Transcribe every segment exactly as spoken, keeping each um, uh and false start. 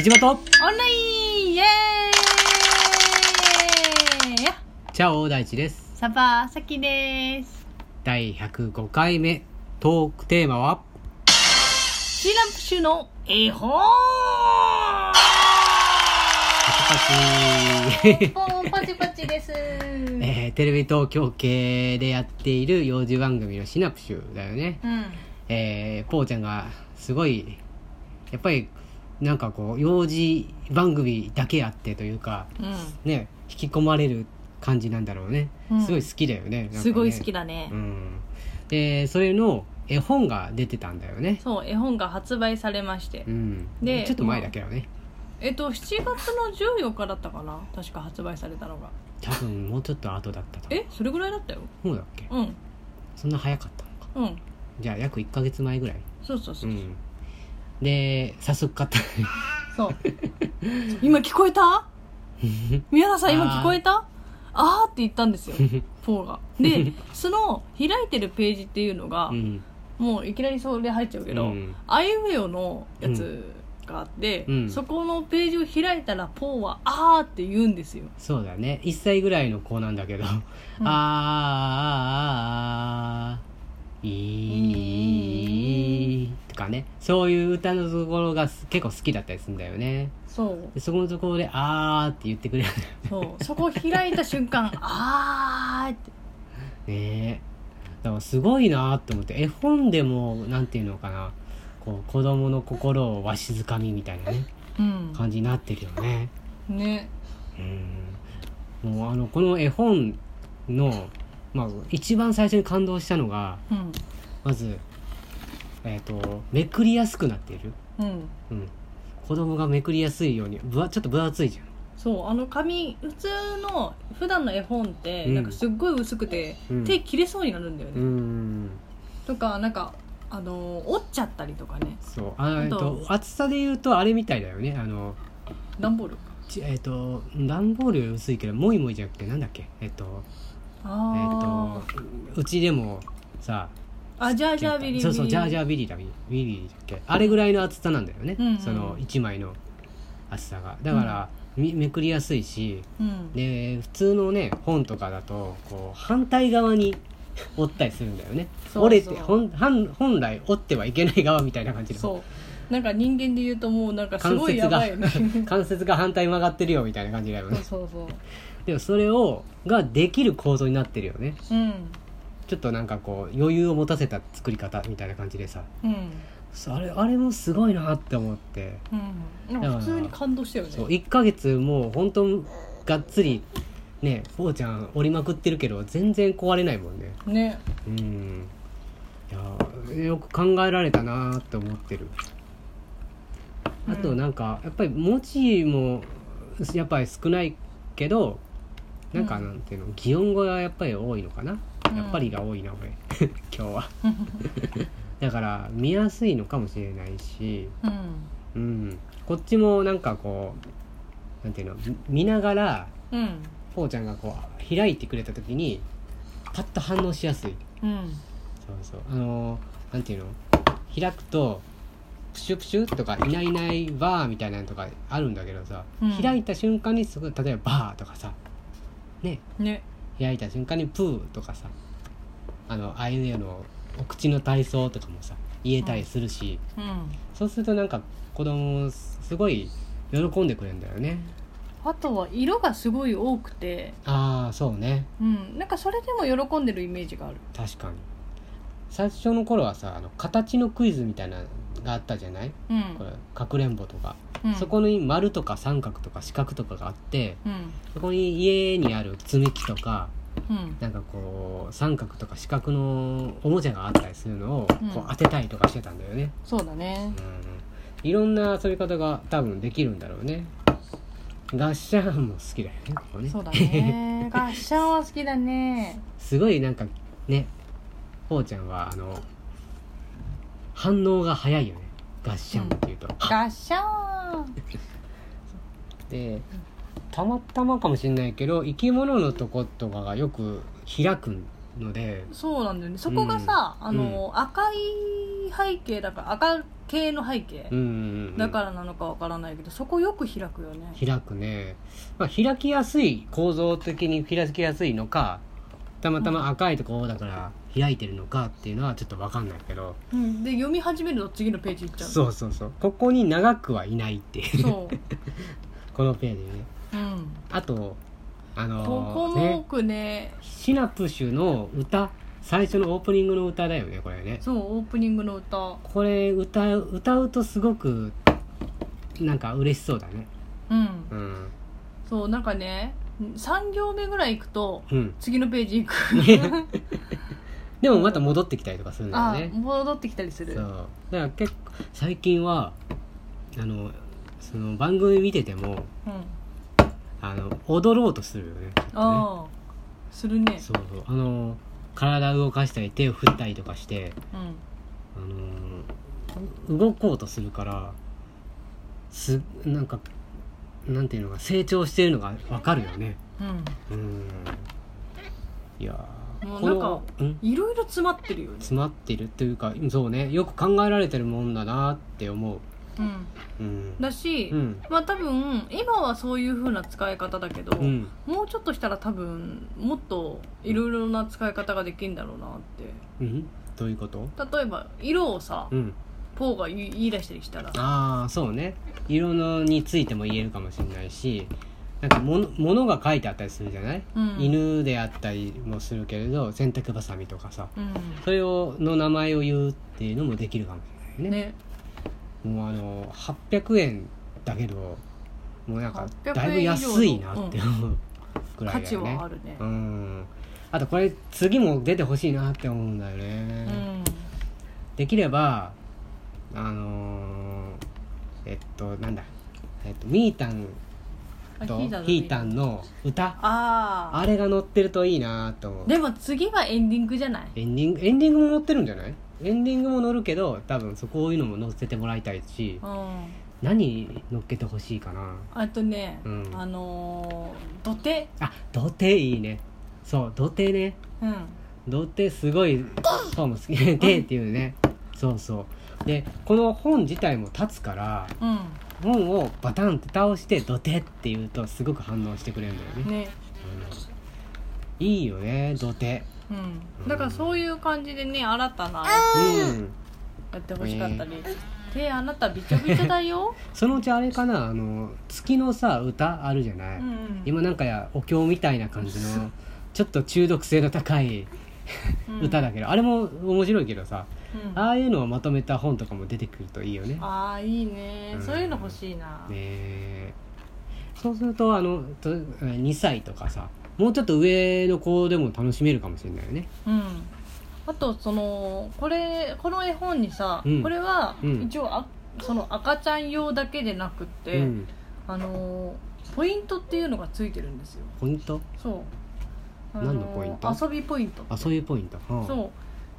木島とオンラインイエーイ。チャオ大地です。サバサキです。だいひゃくごかいめトークテーマはシーランプシュの絵本。パチパチポンパチパチです。えー、テレビ東京系でやっている幼児番組のシナプシュだよね、うん。えー、ポーちゃんがすごいやっぱりなんかこう幼児番組だけあってというか、うんね、引き込まれる感じなんだろうね、うん、すごい好きだよ ね, なんかねすごい好きだね、うん、でそれの絵本が出てたんだよね。そう、絵本が発売されまして、うん、でちょっと前だけどね、まあ、えっとしちがつのじゅうよっかだったかな、確か発売されたのが。多分もうちょっと後だったと。え、それぐらいだったよ。そうだっけ、うん、そんな早かったのか、うん、じゃあ約いっかげつまえぐらい。そうそうそうそう、うん、で早速買ったそう今聞こえた宮田さん今聞こえたあーって言ったんですよポーが。でその開いてるページっていうのが、うん、もういきなりそれ入っちゃうけど、うん、アイウェオのやつがあって、うん、そこのページを開いたらポーはあーって言うんですよ。そうだね、いっさいぐらいの子なんだけど、うん、あーあーあーいーとかね、そういう歌のところが結構好きだったりするんだよね。そうでそこのところであーって言ってくれるそう、そこを開いた瞬間あーってね。え、だからすごいなって思って、絵本でもなんていうのかな、こう子供の心をわしづかみみたいなね、うん、感じになってるよね。ね、うん、もうあのこの絵本の、まあ、一番最初に感動したのが、うん、まず、えーと、めくりやすくなっている、うんうん、子供がめくりやすいようにぶわちょっと分厚いじゃん。そう、あの紙、普通の普段の絵本ってなんかすっごい薄くて、うん、手切れそうになるんだよね、うん、とかなんかあの折っちゃったりとかね。そう、あと厚さで言うとあれみたいだよね、あの段ボールち、えー、と段ボールより薄いけどモイモイじゃなくてなんだっけ、えっ、ー、とあえっ、ー、とうちでもさあ、ジャージャービリビリ、そうそう、ジャージャービリだビリビリだっけ、あれぐらいの厚さなんだよね、うんうん、そのいちまいの厚さがだから、うん、め, めくりやすいし、うん、で普通のね本とかだとこう反対側に折ったりするんだよね。そうそう、折れて 本, 本来折ってはいけない側みたいな感じで、そうなんか人間で言うともうなんかすごいやばいよね関節が反対曲がってるよみたいな感じだよね。そうそうそうでもそれをができる構造になってるよね、うん、ちょっとなんかこう余裕を持たせた作り方みたいな感じでさ、うん、あれ、あれもすごいなって思って、うん、なんか普通に感動したよね。そう、いっかげつもう本当がっつりね、ポーちゃん折りまくってるけど全然壊れないもんね。ね、うん、いやよく考えられたなって思ってる。あとなんかやっぱり文字もやっぱり少ないけど、なんかなんていうの、うん、擬音語がやっぱり多いのかな。やっぱりが多いな俺今日はだから見やすいのかもしれないし、うん、うん、こっちもなんかこうなんていうの見ながら、うん、ポーちゃんがこう開いてくれた時にパッと反応しやすい、うん、そうそうあのー、なんていうの開くとプシュプシュとかいないいないバーみたいなのとかあるんだけどさ、うん、開いた瞬間にすぐ例えばバーとかさねね開いた瞬間にプーとかさ、あのああいうのお口の体操とかもさ言えたりするし、うんうん、そうするとなんか子供もすごい喜んでくれるんだよね。あとは色がすごい多くて、ああそうね、うん、なんかそれでも喜んでるイメージがある。確かに最初の頃はさあの形のクイズみたいなのがあったじゃない、うん、これかくれんぼとか、うん、そこに丸とか三角とか四角とかがあって、うん、そこに家にある積み木とか、うん、なんかこう三角とか四角のおもちゃがあったりするのをこう当てたりとかしてたんだよね、うん、そうだね、うん、いろんな遊び方が多分できるんだろうね。ガッシャンも好きだよ ね, ここねそうだねガッシャンは好きだねすごいなんかねポーちゃんはあの反応が早いよね、ガッシャンっていうと、うん、ガッシャンでたまたまかもしれないけど生き物のとことかがよく開くので、そうなんだよね。そこがさ、うん、あの、うん、赤いい背景だから赤系の背景、うんうんうん、だからなのかわからないけどそこよく開くよね。開くね、まあ、開きやすい、構造的に開きやすいのかたまたま赤いとこだから開いてるのかっていうのはちょっと分かんないけど、うん、で読み始めると次のページいっちゃう。そうそうそう、ここに長くはいないっていうそうこのページね、うん、あとあのー、ここも多く ね, ねシナプシュの歌、最初のオープニングの歌だよね、これね。そう、オープニングの歌、これ 歌, 歌うとすごくなんか嬉しそうだね。うん、うん、そう、なんかねさん行目ぐらい行くと、うん、次のページ行くでもまた戻ってきたりとかするんだよね。あ、戻ってきたりする。そうだから結構最近はあのその番組見てても、うん、あの踊ろうとするよ ね, ねああするね。そうそう、あの体を動かしたり手を振ったりとかして、うん、あの動こうとするからすなんかなんていうのが成長しているのが分かるよね。うん、うん、いやもうなんかいろいろ詰まってるよね。詰まってるっていうかそうね、よく考えられてるもんだなって思う。うんうん、だし、うん、まあ多分今はそういう風な使い方だけど、うん、もうちょっとしたら多分もっといろいろな使い方ができるんだろうなって、うん、どういうこと？例えば色をさ、うん、ポーが言い出したりしたらああそうね、色のについても言えるかもしれないし、なんか物が書いてあったりするじゃない、うん、犬であったりもするけれど洗濯バサミとかさ、うん、それをの名前を言うっていうのもできるかもしれないね。ね、もうあのはっぴゃくえんだけどもうなんかだいぶ安いなって思うくらいだよね、うん、価値はあるね、うん、あとこれ次も出てほしいなって思うんだよね、うん、できればあのー、えっとなんだえっとみーたんとひーたんの歌 あ, あれが載ってるといいなと思う。でも次はエンディングじゃない？エンディングエンディングも載ってるんじゃない？エンディングも載るけど多分そこをいうのも載せてもらいたいし、うん、何載っけてほしいかな。あとね、うん、あのー、土手あ土手いいね。そう土手ね、うん、土手すごいそうも好き手っていうね、うん、そうそうでこの本自体も立つから、うん、本をバタンって倒して土手っていうとすごく反応してくれるんだよね、ね、うん、いいよね土手。うん、だからそういう感じでね新たなやってほしかったり、うん、手あなたびちょびちょだよそのうちあれかな、あの月のさ歌あるじゃない、うんうん、今なんかやお経みたいな感じのちょっと中毒性の高い歌だけど、うん、あれも面白いけどさ、うん、ああいうのをまとめた本とかも出てくるといいよね。ああいいね、うん、そういうの欲しいな、ね、そうするとあのとにさいとかさもうちょっと上の子でも楽しめるかもしれないよね、うん、あとそのこれこの絵本にさ、うん、これは一応あ、うん、その赤ちゃん用だけでなくって、うん、あのポイントっていうのがついてるんですよ。ポイント？そう、何のポイント？遊びポイント。遊びポイント、はあ、そう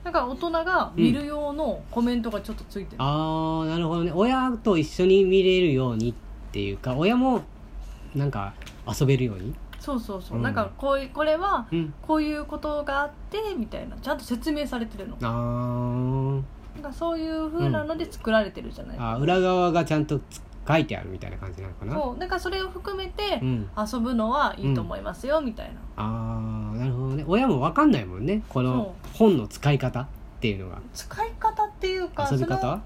なんか大人が見る用のコメントがちょっとついてる、うん、ああなるほどね。親と一緒に見れるようにっていうか親もなんか遊べるように。そうそうそう、うん、なんかこういうこれはこういうことがあってみたいなちゃんと説明されてるの。ああ、なんかそういう風なので作られてるじゃない、うん、あ裏側がちゃんと書いてあるみたいな感じなのかな。そう、なんかそれを含めて遊ぶのはいいと思いますよ、うん、みたいな。ああなるほどね。親も分かんないもんねこの本の使い方っていうのが。使い方っていうか遊び方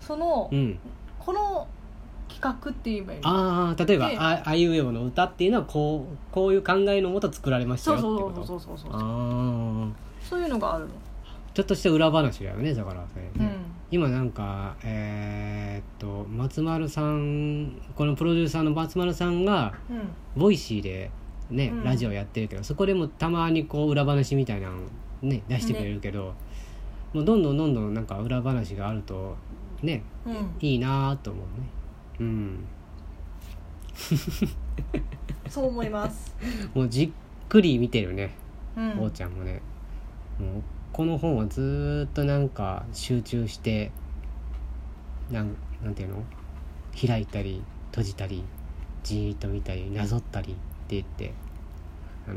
その、その、うん、この企画って言えばいいの。ああ例えばああいうえおの歌っていうのはこうこういう考えのもと作られましたよってこと。そうそうそうそうそうそうあそういうのがあるの。ちょっとした裏話だよねだからね、うん、今なんかえー、っと松丸さんこのプロデューサーの松丸さんが、うん、ボイシーでね、うん、ラジオやってるけどそこでもたまにこう裏話みたいなのね出してくれるけど、ね、もうどんどんどんどんなんか裏話があるとね、うん、いいなと思うね。うん、そう思います。もうじっくり見てるね、うん、おうちゃんもねもうこの本はずっとなんか集中してな ん, なんていうの開いたり閉じたりじーっと見たりなぞったりって言ってあの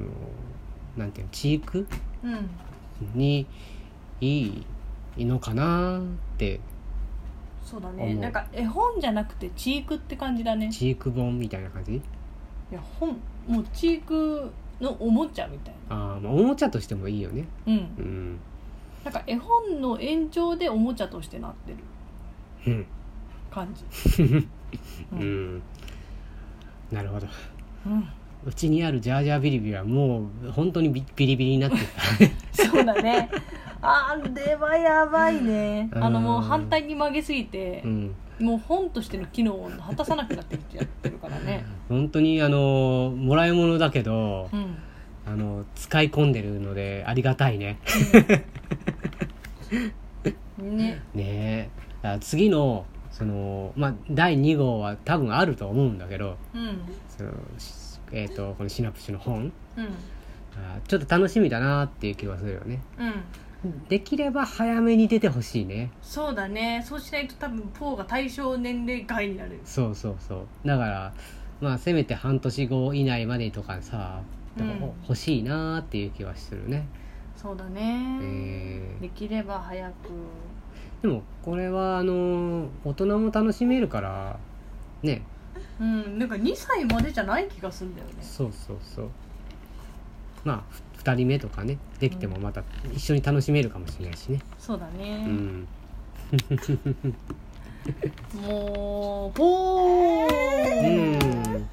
なんていうの知育、うん、にいいいいのかなって。そうだね、なんか絵本じゃなくて知育って感じだね。知育本みたいな感じ。いや本もう知育のおもちゃみたいな。あ、まあ、おもちゃとしてもいいよね。うん、うん、なんか絵本の延長でおもちゃとしてなってる、うん、感じ、うん、うん。なるほど、うん、うちにあるジャージャービリビリはもう本当にビリビリになってたそうだねあれはやばいね。あのもう反対に曲げすぎて、うん、もう本としての機能を果たさなくなってきちゃってるからね本当にあのもらい物だけど、うん、あの使い込んでるのでありがたいね、うん、ね, ねえ次のその、まあ、だいに号は多分あると思うんだけど、うんそのえー、とこのシナプシュの本、うん、あちょっと楽しみだなっていう気がするよね、うんできれば早めに出てほしいね。そうだね。そうしないと多分ポーが対象年齢外になる。そうそうそう。だからまあせめて半年後以内までとかさ、うん、欲しいなっていう気はするね。そうだね、えー。できれば早く。でもこれはあの大人も楽しめるからね。うん。なんかにさいまでじゃない気がするんだよね。そうそうそう。まあ。ふたりめとかねできてもまた一緒に楽しめるかもしれないしね、うん、そうだね、うん、もうポー、うん、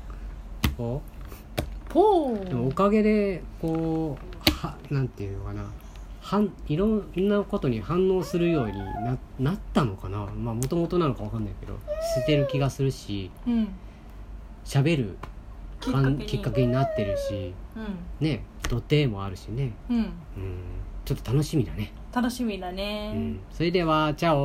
こうポーでもおかげでこうはなんていうのかなはんいろんなことに反応するように な, なったのかなまあもともとなのかわかんないけど捨てる気がするし喋、うん、るき っ, きっかけになってるし、うん、ね土手もあるしね、うんうん、ちょっと楽しみだね楽しみだね、うん、それではチャオ。